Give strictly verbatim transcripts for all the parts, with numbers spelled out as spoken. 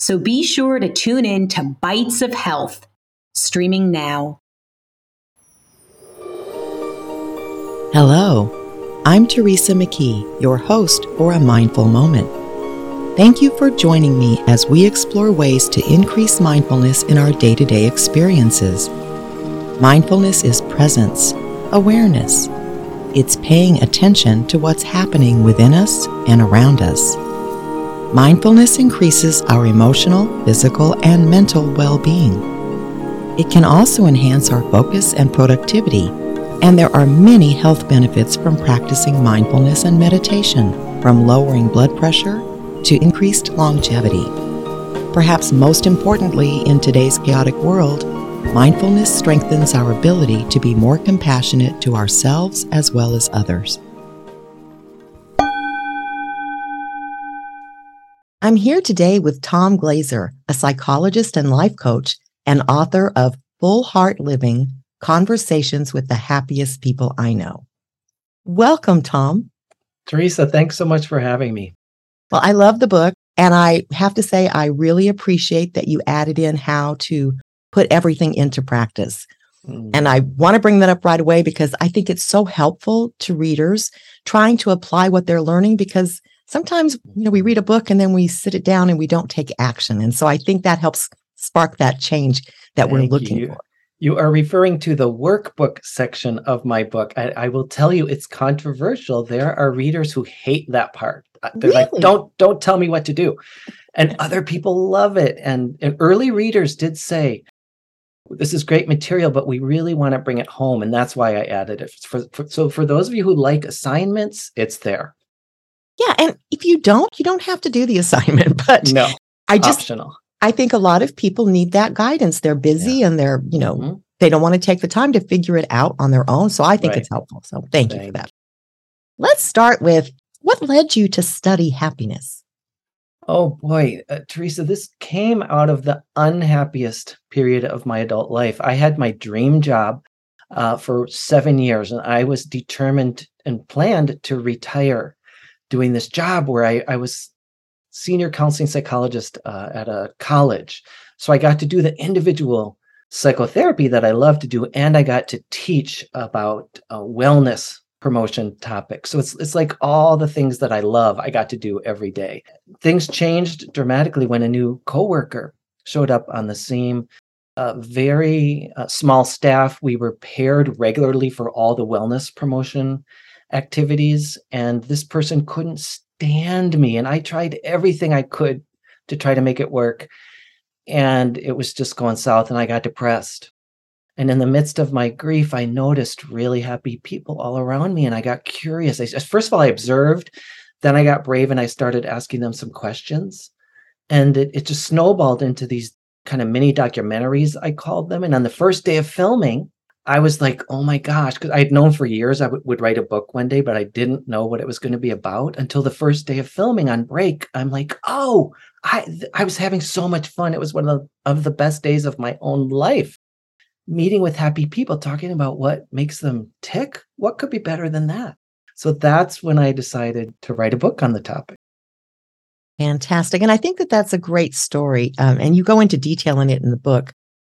So be sure to tune in to Bites of Health, streaming now. Hello, I'm Teresa McKee, your host for A Mindful Moment. Thank you for joining me as we explore ways to increase mindfulness in our day-to-day experiences. Mindfulness is presence, awareness. It's paying attention to what's happening within us and around us. Mindfulness increases our emotional, physical, and mental well-being. It can also enhance our focus and productivity, and there are many health benefits from practicing mindfulness and meditation, from lowering blood pressure to increased longevity. Perhaps most importantly, in today's chaotic world, mindfulness strengthens our ability to be more compassionate to ourselves as well as others. I'm here today with Tom Glaser, a psychologist and life coach and author of Full Heart Living, Conversations with the Happiest People I Know. Welcome, Tom. Teresa, thanks so much for having me. Well, I love the book, and I have to say I really appreciate that you added in how to put everything into practice. Mm. And I want to bring that up right away because I think it's so helpful to readers trying to apply what they're learning, because sometimes, you know, we read a book and then we sit it down and we don't take action. And so I think that helps spark that change that Thank we're looking you. for. You are referring to the workbook section of my book. I, I will tell you, it's controversial. There are readers who hate that part. They're really? like, don't, don't tell me what to do. And other people love it. And, and early readers did say, this is great material, but we really want to bring it home. And that's why I added it. For, for, so for those of you who like assignments, it's there. Yeah. And if you don't, you don't have to do the assignment, but no, I just, optional. I think a lot of people need that guidance. They're busy yeah. and they're, you know, mm-hmm. they don't want to take the time to figure it out on their own. So I think right. it's helpful. So thank, thank you for that. Let's start with what led you to study happiness? Oh boy, uh, Teresa, this came out of the unhappiest period of my adult life. I had my dream job uh, for seven years and I was determined and planned to retire doing this job where I, I was senior counseling psychologist uh, at a college. So I got to do the individual psychotherapy that I love to do, and I got to teach about uh, wellness promotion topics. So it's it's like all the things that I love, I got to do every day. Things changed dramatically when a new coworker showed up on the scene. Uh, very uh, small staff. We were paired regularly for all the wellness promotion activities, and this person couldn't stand me. And I tried everything I could to try to make it work. And it was just going south, and I got depressed. And in the midst of my grief, I noticed really happy people all around me. And I got curious. I, first of all, I observed, then I got brave and I started asking them some questions. And it, it just snowballed into these kind of mini documentaries, I called them. And on the first day of filming, I was like, oh my gosh, because I had known for years I w- would write a book one day, but I didn't know what it was going to be about until the first day of filming on break. I'm like, oh, I th- I was having so much fun. It was one of the, of the best days of my own life. Meeting with happy people, talking about what makes them tick. What could be better than that? So that's when I decided to write a book on the topic. Fantastic. And I think that that's a great story. Um, and you go into detail in it in the book.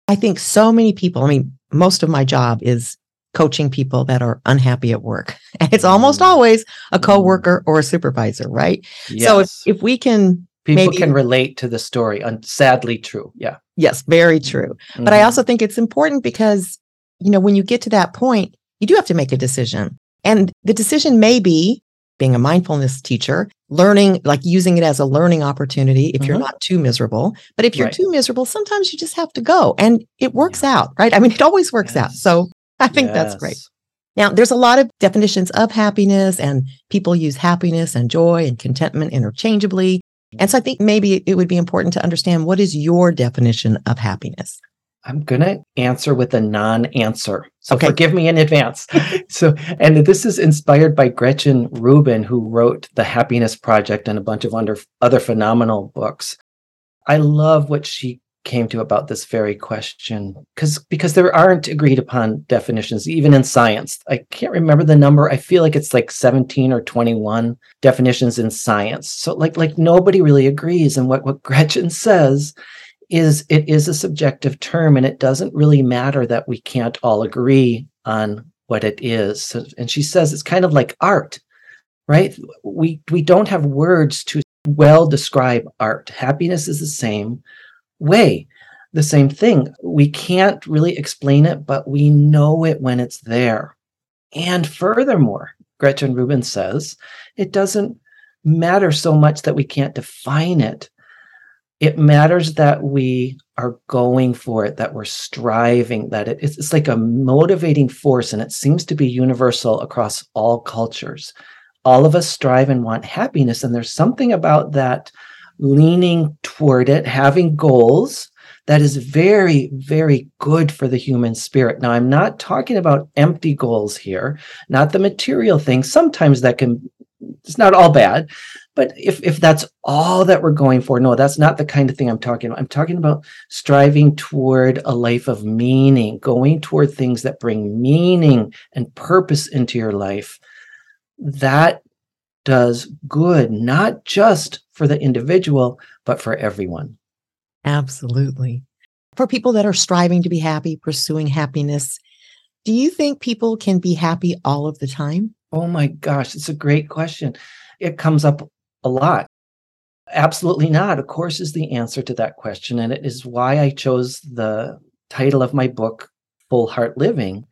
I think so many people, I mean, most of my job is coaching people that are unhappy at work. And it's almost always a coworker or a supervisor, right? Yes. So if, if we can... People maybe, can relate to the story. And sadly true. Yeah. Yes, very true. Mm-hmm. But I also think it's important because, you know, when you get to that point, you do have to make a decision. And the decision may be, being a mindfulness teacher, learning, like using it as a learning opportunity if mm-hmm. you're not too miserable. But if you're right. too miserable, sometimes you just have to go and it works yeah. out, right? I mean, it always works yes. out. So I think yes. that's great. Now, there's a lot of definitions of happiness, and people use happiness and joy and contentment interchangeably. And so I think maybe it would be important to understand, what is your definition of happiness? I'm going to answer with a non-answer. So okay. Forgive me in advance. So, and this is inspired by Gretchen Rubin, who wrote The Happiness Project and a bunch of under, other phenomenal books. I love what she came to about this very question, because because there aren't agreed upon definitions, even in science. I can't remember the number. I feel like it's like seventeen or twenty-one definitions in science. So like, like nobody really agrees. And what, what Gretchen says is it is a subjective term, and it doesn't really matter that we can't all agree on what it is. So, and she says it's kind of like art, right? We we don't have words to well describe art. Happiness is the same way, the same thing. We can't really explain it, but we know it when it's there. And furthermore, Gretchen Rubin says it doesn't matter so much that we can't define it. It matters that we are going for it, that we're striving, that it, it's, it's like a motivating force, and it seems to be universal across all cultures. All of us strive and want happiness, and there's something about that leaning toward it, having goals, that is very, very good for the human spirit. Now, I'm not talking about empty goals here, not the material things. Sometimes that can, it's not all bad. But if, if that's all that we're going for, no, that's not the kind of thing I'm talking about. I'm talking about striving toward a life of meaning, going toward things that bring meaning and purpose into your life. That does good, not just for the individual, but for everyone. Absolutely. For people that are striving to be happy, pursuing happiness, do you think people can be happy all of the time? Oh my gosh, it's a great question. It comes up a lot. Absolutely not, of course, is the answer to that question. And it is why I chose the title of my book, Full Heart Living,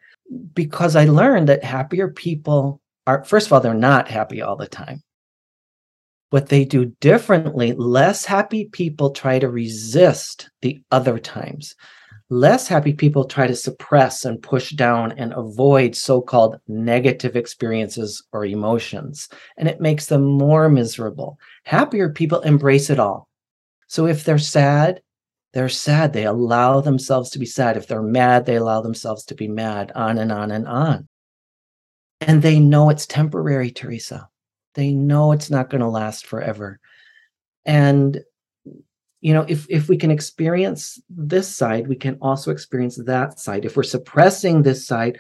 because I learned that happier people are, first of all, they're not happy all the time. What they do differently, less happy people try to resist the other times. Less happy people try to suppress and push down and avoid so-called negative experiences or emotions, and it makes them more miserable. Happier people embrace it all. So if they're sad, they're sad. They allow themselves to be sad. If they're mad, they allow themselves to be mad, on and on and on. And they know it's temporary, Teresa. They know it's not going to last forever. And you know, if if we can experience this side, we can also experience that side. If we're suppressing this side,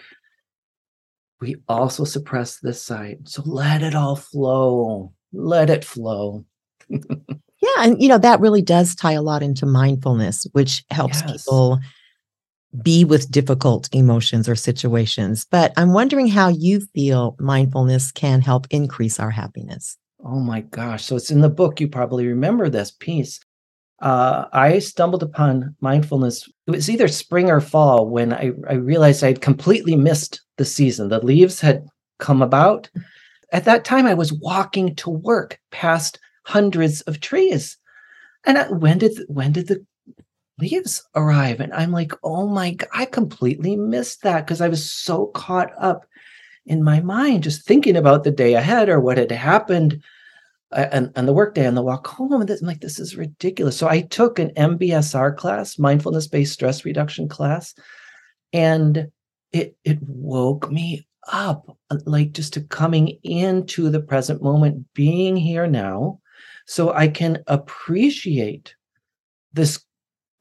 we also suppress this side. So let it all flow. Let it flow. Yeah. And, you know, that really does tie a lot into mindfulness, which helps yes. people be with difficult emotions or situations. But I'm wondering how you feel mindfulness can help increase our happiness. Oh, my gosh. So it's in the book. You probably remember this piece. Uh, I stumbled upon mindfulness. It was either spring or fall when I, I realized I had completely missed the season. The leaves had come about. At that time, I was walking to work past hundreds of trees. And I, when did when did the leaves arrive? And I'm like, oh my God, I completely missed that because I was so caught up in my mind, just thinking about the day ahead or what had happened. And, and the workday and the walk home, and this, I'm like, this is ridiculous. So I took an M B S R class, mindfulness-based stress reduction class, and it it woke me up, like just to coming into the present moment, being here now, so I can appreciate this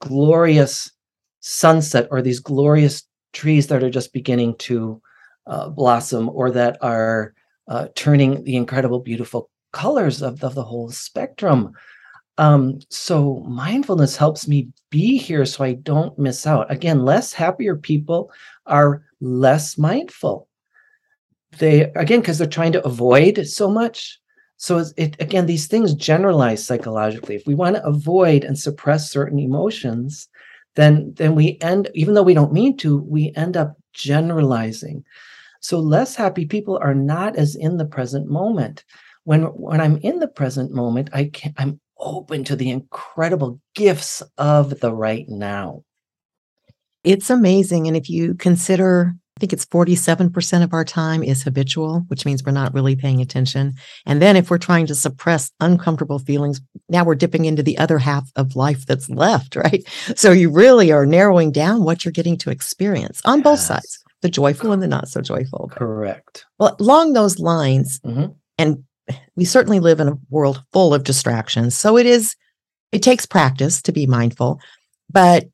glorious sunset or these glorious trees that are just beginning to uh, blossom or that are uh, turning the incredible, beautiful colors of the, of the whole spectrum. Um, so mindfulness helps me be here so I don't miss out. Again, less happier people are less mindful. They, again, because they're trying to avoid so much. So it, again, these things generalize psychologically. If we want to avoid and suppress certain emotions, then, then we end, even though we don't mean to, we end up generalizing. So less happy people are not as in the present moment. When when I'm in the present moment, I can, I'm open to the incredible gifts of the right now. It's amazing. And if you consider I think it's forty-seven percent of our time is habitual, which means we're not really paying attention. And then if we're trying to suppress uncomfortable feelings, now we're dipping into the other half of life that's left, right? So you really are narrowing down what you're getting to experience on yes. both sides, the joyful and the not so joyful. Correct. Well, along those lines, mm-hmm. and we certainly live in a world full of distractions. So it is, it takes practice to be mindful, but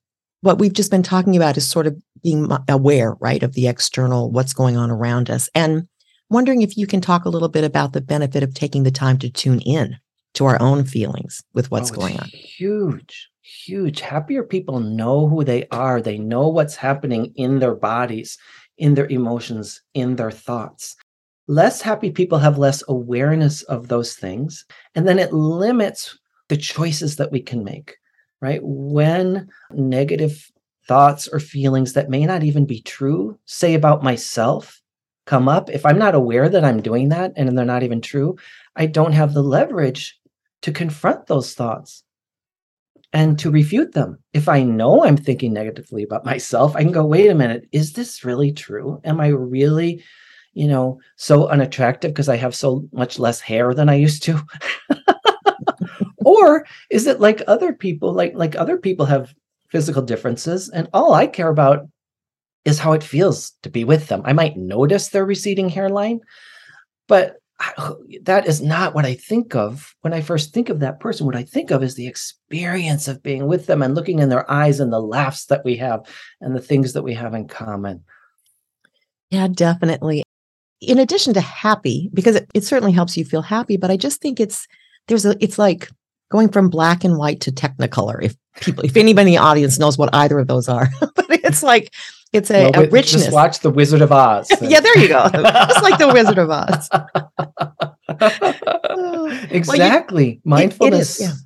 what we've just been talking about is sort of being aware, right, of the external, what's going on around us. And wondering if you can talk a little bit about the benefit of taking the time to tune in to our own feelings with what's oh, going on. Huge, huge. Happier people know who they are. They know what's happening in their bodies, in their emotions, in their thoughts. Less happy people have less awareness of those things. And then it limits the choices that we can make. Right? When negative thoughts or feelings that may not even be true, say about myself, come up, if I'm not aware that I'm doing that and they're not even true, I don't have the leverage to confront those thoughts and to refute them. If I know I'm thinking negatively about myself, I can go, wait a minute, is this really true? Am I really, you know, so unattractive because I have so much less hair than I used to? Or is it like other people, like, like other people have physical differences and all I care about is how it feels to be with them. I might notice their receding hairline, but I, that is not what I think of. When I first think of that person, what I think of is the experience of being with them and looking in their eyes and the laughs that we have and the things that we have in common. Yeah, definitely. In addition to happy, because it, it certainly helps you feel happy, but I just think it's, there's a, it's like going from black and white to Technicolor. If people, if anybody in the audience knows what either of those are, but it's like, it's a, no, a richness. Just watch The Wizard of Oz. Yeah, there you go. Just like The Wizard of Oz. Exactly. Well, you, mindfulness. It, it is,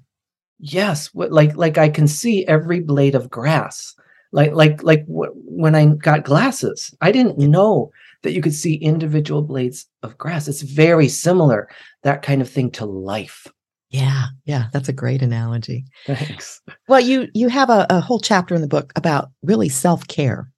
yeah. Yes. What, like, like I can see every blade of grass. Like, like, like w- when I got glasses, I didn't know that you could see individual blades of grass. It's very similar, that kind of thing, to life. Yeah, yeah, that's a great analogy. Thanks. Well, you you have a, a whole chapter in the book about really self-care.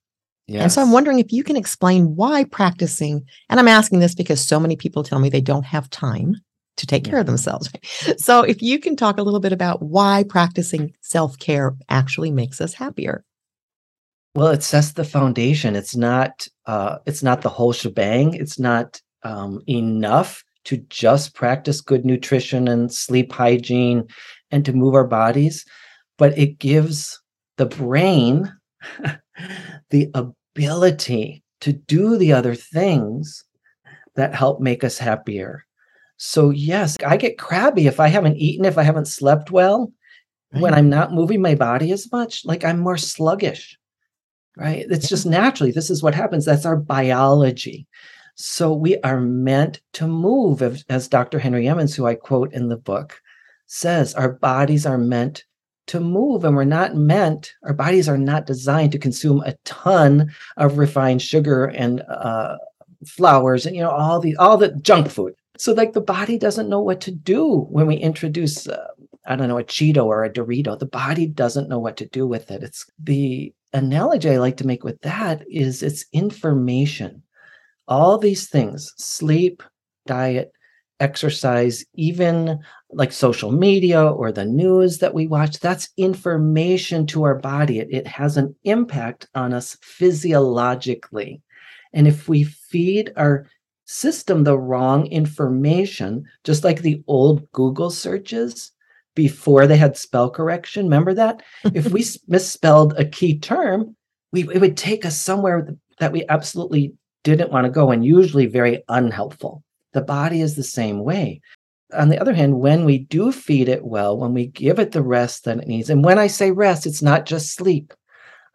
Yes. And so I'm wondering if you can explain why practicing, and I'm asking this because so many people tell me they don't have time to take yeah. care of themselves. So if you can talk a little bit about why practicing self-care actually makes us happier. Well, it sets the foundation. It's not uh, it's not the whole shebang. It's not um, enough to just practice good nutrition and sleep hygiene and to move our bodies, but it gives the brain the ability to do the other things that help make us happier. So yes, I get crabby if I haven't eaten, if I haven't slept well, right. When I'm not moving my body as much, like I'm more sluggish. Right? It's just naturally, this is what happens. That's our biology. So we are meant to move, as Doctor Henry Emmons, who I quote in the book, says, our bodies are meant to move and we're not meant, our bodies are not designed to consume a ton of refined sugar and uh, flours and, you know, all the, all the junk food. So like the body doesn't know what to do when we introduce, uh, I don't know, a Cheeto or a Dorito. The body doesn't know what to do with it. It's the analogy I like to make with that is it's information. All these things, sleep, diet, exercise, even like social media or the news that we watch, that's information to our body. It, it has an impact on us physiologically. And if we feed our system the wrong information, just like the old Google searches before they had spell correction, remember that? If we misspelled a key term, we, it would take us somewhere that we absolutely didn't want to go and usually very unhelpful. The body is the same way. On the other hand, when we do feed it well, when we give it the rest that it needs, and when I say rest, it's not just sleep.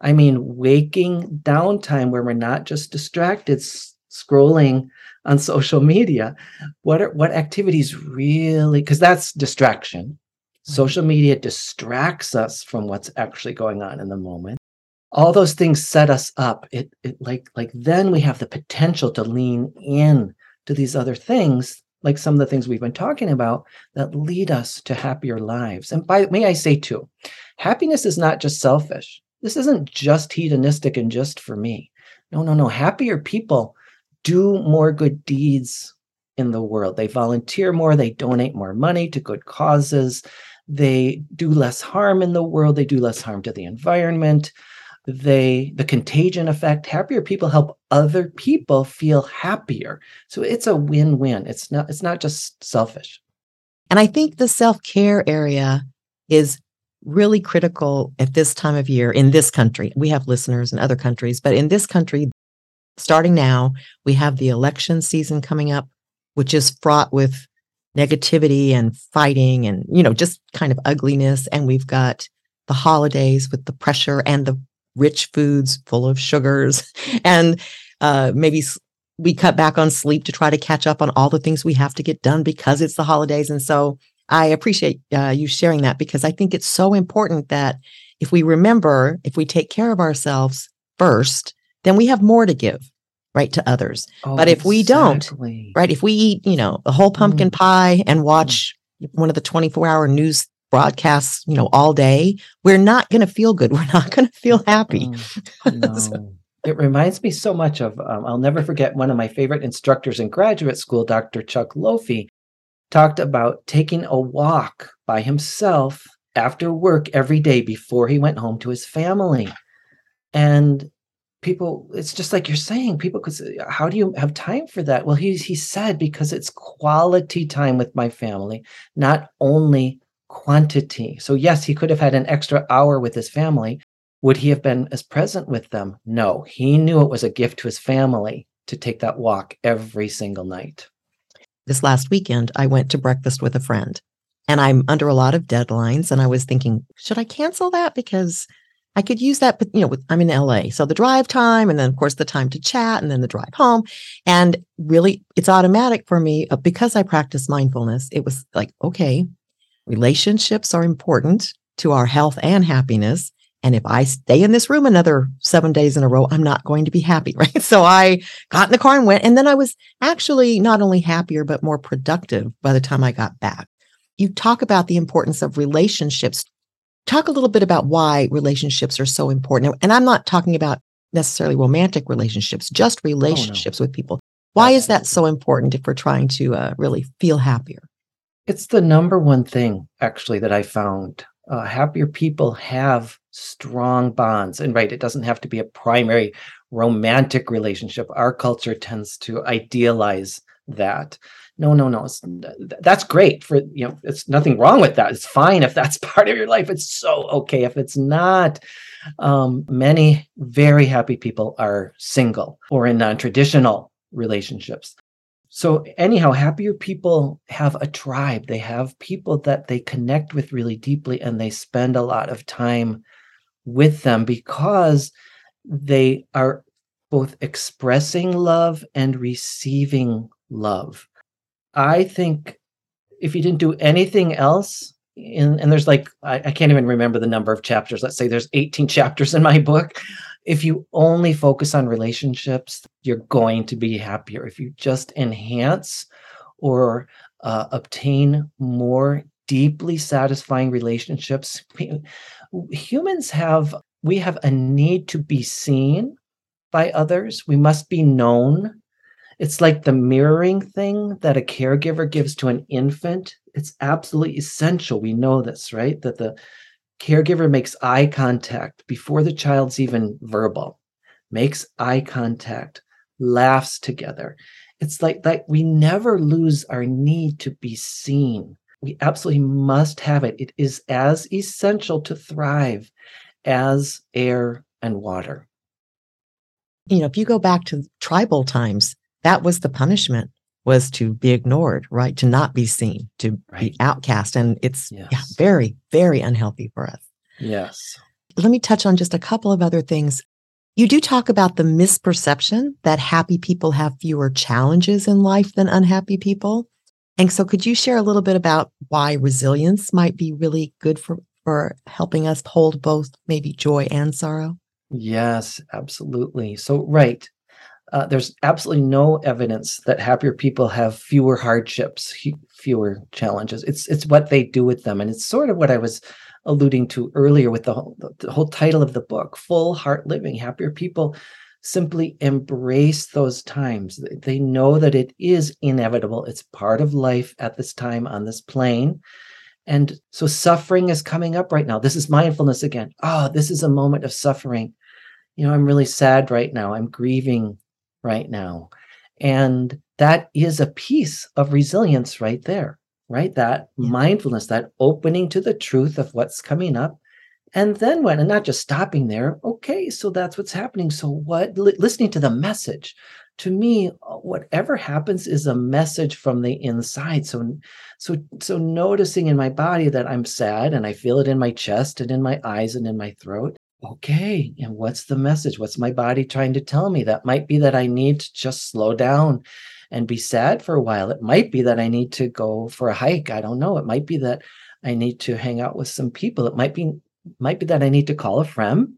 I mean, waking downtime where we're not just distracted s- scrolling on social media. What are, what activities really, because that's distraction. Social media distracts us from what's actually going on in the moment. All those things set us up. It, it like like then we have the potential to lean in to these other things, like some of the things we've been talking about that lead us to happier lives. And by may I say too, happiness is not just selfish. This isn't just hedonistic and just for me. No, no, no. Happier people do more good deeds in the world. They volunteer more. They donate more money to good causes. They do less harm in the world. They do less harm to the environment. They, the contagion effect, happier people help other people feel happier. So it's a win-win. It's not, it's not just selfish. And I think the self-care area is really critical at this time of year in this country. We have listeners in other countries, but in this country, starting now, we have the election season coming up, which is fraught with negativity and fighting and, you know, just kind of ugliness. And we've got the holidays with the pressure and the rich foods full of sugars. And uh, maybe we cut back on sleep to try to catch up on all the things we have to get done because it's the holidays. And so I appreciate uh, you sharing that, because I think it's so important that if we remember, if we take care of ourselves first, then we have more to give, right, to others. Oh, but if we exactly. don't, right, if we eat, you know, a whole pumpkin mm. pie and watch mm. one of the twenty-four hour news broadcasts, you know, all day, we're not going to feel good. We're not going to feel happy. Mm. No. so, It reminds me so much of, um, I'll never forget one of my favorite instructors in graduate school, Doctor Chuck Loafy, talked about taking a walk by himself after work every day before he went home to his family. And people, it's just like you're saying, people, because how do you have time for that? Well, he, he said, because it's quality time with my family, not only quantity. So yes, he could have had an extra hour with his family. Would he have been as present with them? No, he knew it was a gift to his family to take that walk every single night. This last weekend, I went to breakfast with a friend, and I'm under a lot of deadlines. And I was thinking, should I cancel that? Because I could use that, but you know, I'm in L A. So the drive time, and then of course the time to chat, and then the drive home. And really it's automatic for me because I practice mindfulness. It was like, okay, relationships are important to our health and happiness. And if I stay in this room another seven days in a row, I'm not going to be happy, right? So I got in the car and went, and then I was actually not only happier, but more productive by the time I got back. You talk about the importance of relationships. Talk a little bit about why relationships are so important. And I'm not talking about necessarily romantic relationships, just relationships oh, no. with people. Why is that so important if we're trying to uh, really feel happier? It's the number one thing, actually, that I found. Uh, happier people have strong bonds. And right, it doesn't have to be a primary romantic relationship. Our culture tends to idealize that. No, no, no. It's, that's great for, you know, it's nothing wrong with that. It's fine if that's part of your life. It's so okay if it's not. Um, many very happy people are single or in non-traditional relationships. So anyhow, happier people have a tribe. They have people that they connect with really deeply, and they spend a lot of time with them because they are both expressing love and receiving love. I think if you didn't do anything else, in, and there's like, I, I can't even remember the number of chapters. Let's say there's eighteen chapters in my book. If you only focus on relationships, you're going to be happier. If you just enhance or uh, obtain more deeply satisfying relationships, humans have, we have a need to be seen by others. We must be known. It's like the mirroring thing that a caregiver gives to an infant. It's absolutely essential. We know this, right? That the caregiver makes eye contact before the child's even verbal, makes eye contact, laughs together. It's like that. We never lose our need to be seen. We absolutely must have it. It is as essential to thrive as air and water. You know, if you go back to tribal times, that was the punishment, was to be ignored, right? To not be seen, to right. be outcast. And it's yes. yeah, very, very unhealthy for us. Yes. Let me touch on just a couple of other things. You do talk about the misperception that happy people have fewer challenges in life than unhappy people. And so could you share a little bit about why resilience might be really good for, for helping us hold both maybe joy and sorrow? Yes, absolutely. So, right. Uh, there's absolutely no evidence that happier people have fewer hardships, he, fewer challenges. It's it's what they do with them. And it's sort of what I was alluding to earlier with the whole, the whole title of the book, Full Heart Living. Happier people simply embrace those times. They know that it is inevitable. It's part of life at this time on this plane. And so suffering is coming up right now. This is mindfulness again. Oh, this is a moment of suffering. You know, I'm really sad right now. I'm grieving right now. And that is a piece of resilience right there, right? That yeah. mindfulness, that opening to the truth of what's coming up. And then when, and not just stopping there, okay, so that's what's happening. So what, li- listening to the message. To me, whatever happens is a message from the inside. So, so, so noticing in my body that I'm sad, and I feel it in my chest and in my eyes and in my throat. Okay, and what's the message? What's my body trying to tell me? That might be that I need to just slow down and be sad for a while. It might be that I need to go for a hike. I don't know. It might be that I need to hang out with some people. It might be, might be that I need to call a friend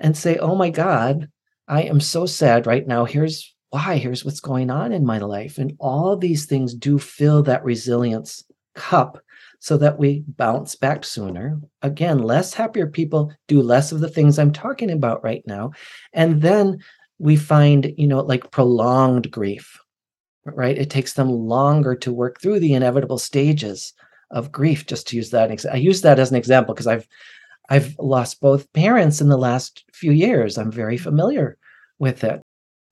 and say, oh my God, I am so sad right now. Here's why. Here's what's going on in my life. And all these things do fill that resilience cup so that we bounce back sooner. Again, less happier people do less of the things I'm talking about right now. And then we find, you know, like prolonged grief, right? It takes them longer to work through the inevitable stages of grief, just to use that. I use that as an example because I've I've lost both parents in the last few years. I'm very familiar with it.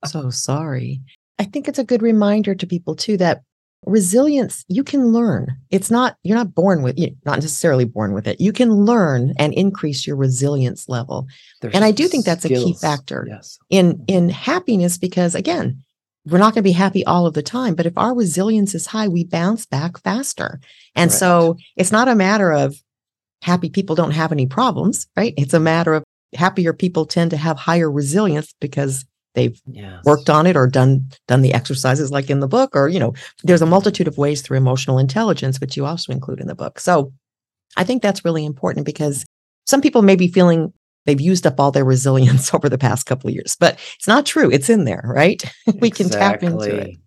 So sorry. I think it's a good reminder to people too that resilience, you can learn. It's not, you're not born with, you're not necessarily born with it. You can learn and increase your resilience level. There's and I do think that's skills. a key factor yes. in, in happiness, because again, we're not going to be happy all of the time, but if our resilience is high, we bounce back faster. And right. so it's not a matter of happy people don't have any problems, right? It's a matter of happier people tend to have higher resilience because they've yes. worked on it or done done the exercises like in the book, or, you know, there's a multitude of ways through emotional intelligence, which you also include in the book. So I think that's really important because some people may be feeling they've used up all their resilience over the past couple of years, but it's not true. It's in there, right? Exactly. We can tap into it.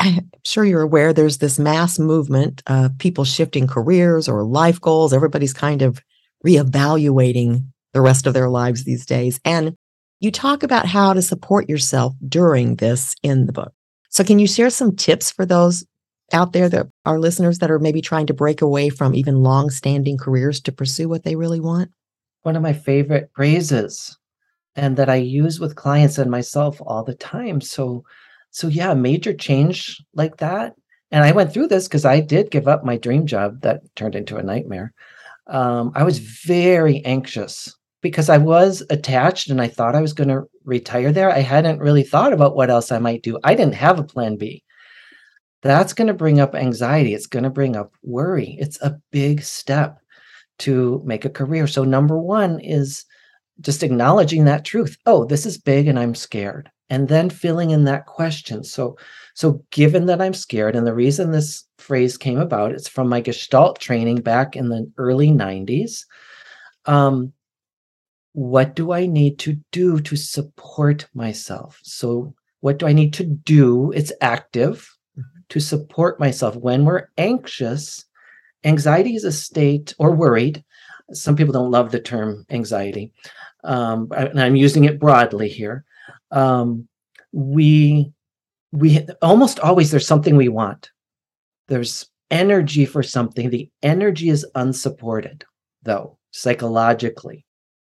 I'm sure you're aware there's this mass movement of uh, people shifting careers or life goals. Everybody's kind of reevaluating the rest of their lives these days. And you talk about how to support yourself during this in the book. So can you share some tips for those out there, that are listeners that are maybe trying to break away from even long-standing careers to pursue what they really want? One of my favorite phrases, and that I use with clients and myself all the time. So So yeah, major change like that. And I went through this because I did give up my dream job that turned into a nightmare. Um, I was very anxious because I was attached and I thought I was going to retire there. I hadn't really thought about what else I might do. I didn't have a plan B. That's going to bring up anxiety. It's going to bring up worry. It's a big step to make a career. So number one is just acknowledging that truth. Oh, this is big and I'm scared. And then filling in that question. So, so given that I'm scared, and the reason this phrase came about, it's from my Gestalt training back in the early nineties. Um, what do I need to do to support myself? So what do I need to do? It's active mm-hmm. to support myself. When we're anxious, anxiety is a state, or worried. Some people don't love the term anxiety. Um, and I'm using it broadly here. Um, we, we almost always, there's something we want. There's energy for something. The energy is unsupported though, psychologically.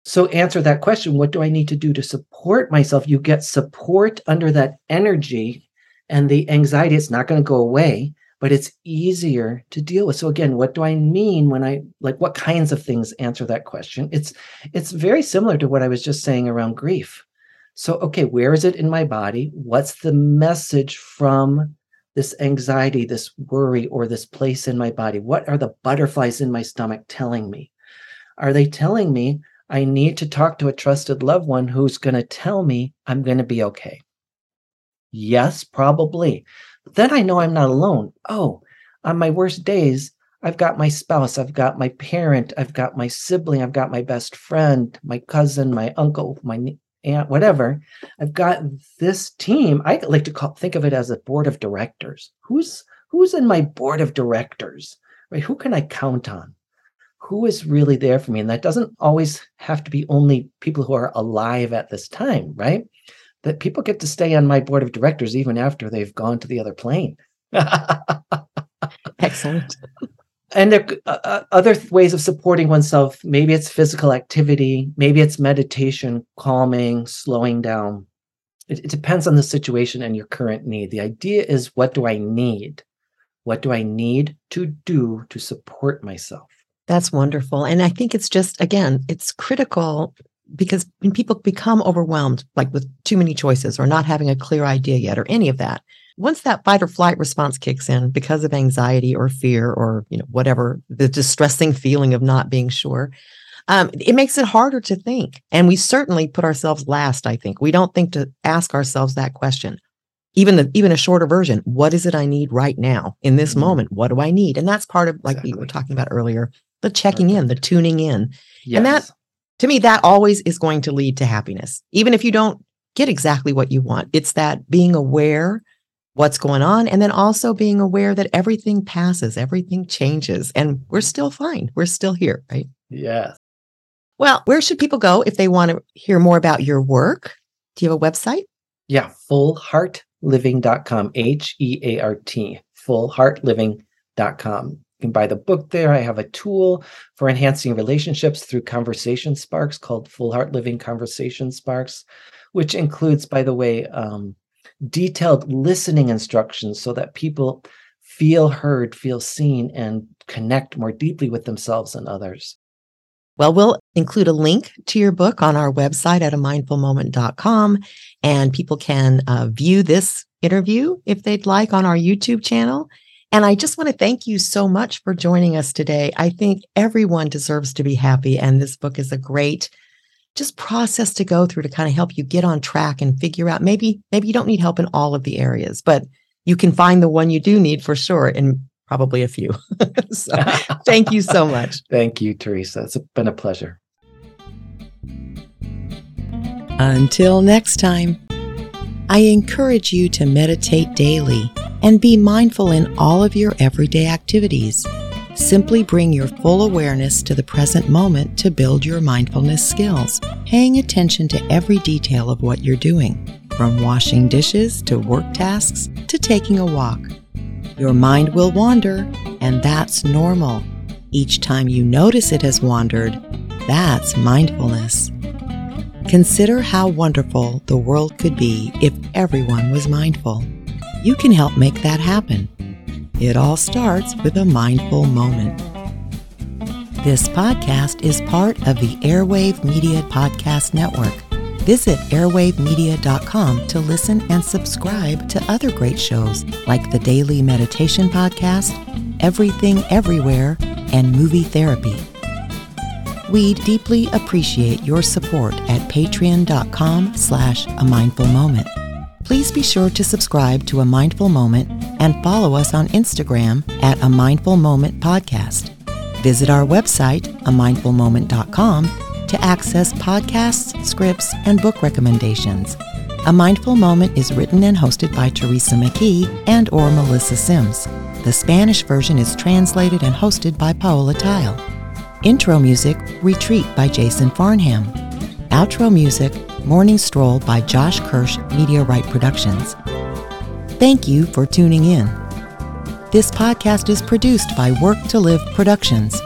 So answer that question. What do I need to do to support myself? You get support under that energy, and the anxiety, it's not going to go away, but it's easier to deal with. So again, what do I mean when I, like, what kinds of things answer that question? It's, it's very similar to what I was just saying around grief. So, okay, where is it in my body? What's the message from this anxiety, this worry, or this place in my body? What are the butterflies in my stomach telling me? Are they telling me I need to talk to a trusted loved one who's going to tell me I'm going to be okay? Yes, probably. But then I know I'm not alone. Oh, on my worst days, I've got my spouse, I've got my parent, I've got my sibling, I've got my best friend, my cousin, my uncle, my niece, and whatever. I've got this team. I like to call, think of it as a board of directors. Who's who's in my board of directors, right? Who can I count on? Who is really there for me? And that doesn't always have to be only people who are alive at this time, right? that people get to stay on my board of directors even after they've gone to the other plane. Excellent. And there are uh, other th- ways of supporting oneself. Maybe it's physical activity. Maybe it's meditation, calming, slowing down. It, it depends on the situation and your current need. The idea is, what do I need? What do I need to do to support myself? That's wonderful. And I think it's just, again, it's critical, because when people become overwhelmed, like with too many choices or not having a clear idea yet or any of that, once that fight or flight response kicks in because of anxiety or fear or, you know, whatever, the distressing feeling of not being sure, um, it makes it harder to think. And we certainly put ourselves last, I think. We don't think to ask ourselves that question. Even the even a shorter version, what is it I need right now in this mm-hmm. moment? What do I need? And that's part of, like exactly. we were talking about earlier, the checking Perfect. in, the tuning in. Yes. And that, to me, that always is going to lead to happiness. Even if you don't get exactly what you want, it's that being aware what's going on, and then also being aware that everything passes, everything changes, and we're still fine. We're still here, right? Yes. Well, where should people go if they want to hear more about your work? Do you have a website? Yeah, full heart living dot com, H E A R T, full heart living dot com. You can buy the book there. I have a tool for enhancing relationships through Conversation Sparks called Full Heart Living Conversation Sparks, which includes, by the way, um, detailed listening instructions so that people feel heard, feel seen, and connect more deeply with themselves and others. Well, we'll include a link to your book on our website at a mindful moment dot com, and people can uh, view this interview if they'd like on our YouTube channel. And I just want to thank you so much for joining us today. I think everyone deserves to be happy, and this book is a great just process to go through to kind of help you get on track and figure out, maybe, maybe you don't need help in all of the areas, but you can find the one you do need for sure, and probably a few. So, thank you so much. Thank you, Teresa. It's been a pleasure. Until next time, I encourage you to meditate daily and be mindful in all of your everyday activities. Simply bring your full awareness to the present moment to build your mindfulness skills, paying attention to every detail of what you're doing, from washing dishes to work tasks to taking a walk. Your mind will wander, and that's normal. Each time you notice it has wandered, that's mindfulness. Consider how wonderful the world could be if everyone was mindful. You can help make that happen. It all starts with a mindful moment. This podcast is part of the Airwave Media Podcast Network. Visit airwave media dot com to listen and subscribe to other great shows like the Daily Meditation Podcast, Everything Everywhere, and Movie Therapy. We deeply appreciate your support at patreon.com slash a mindful moment. Please be sure to subscribe to A Mindful Moment and follow us on Instagram at A Mindful Moment Podcast. Visit our website, a mindful moment dot com, to access podcasts, scripts, and book recommendations. A Mindful Moment is written and hosted by Teresa McKee and or Melissa Sims. The Spanish version is translated and hosted by Paola Theil. Intro music, Retreat by Jason Farnham. Outro music, Morning Stroll by Josh Kirsch, Media Right Productions. Thank you for tuning in. This podcast is produced by Work to Live Productions.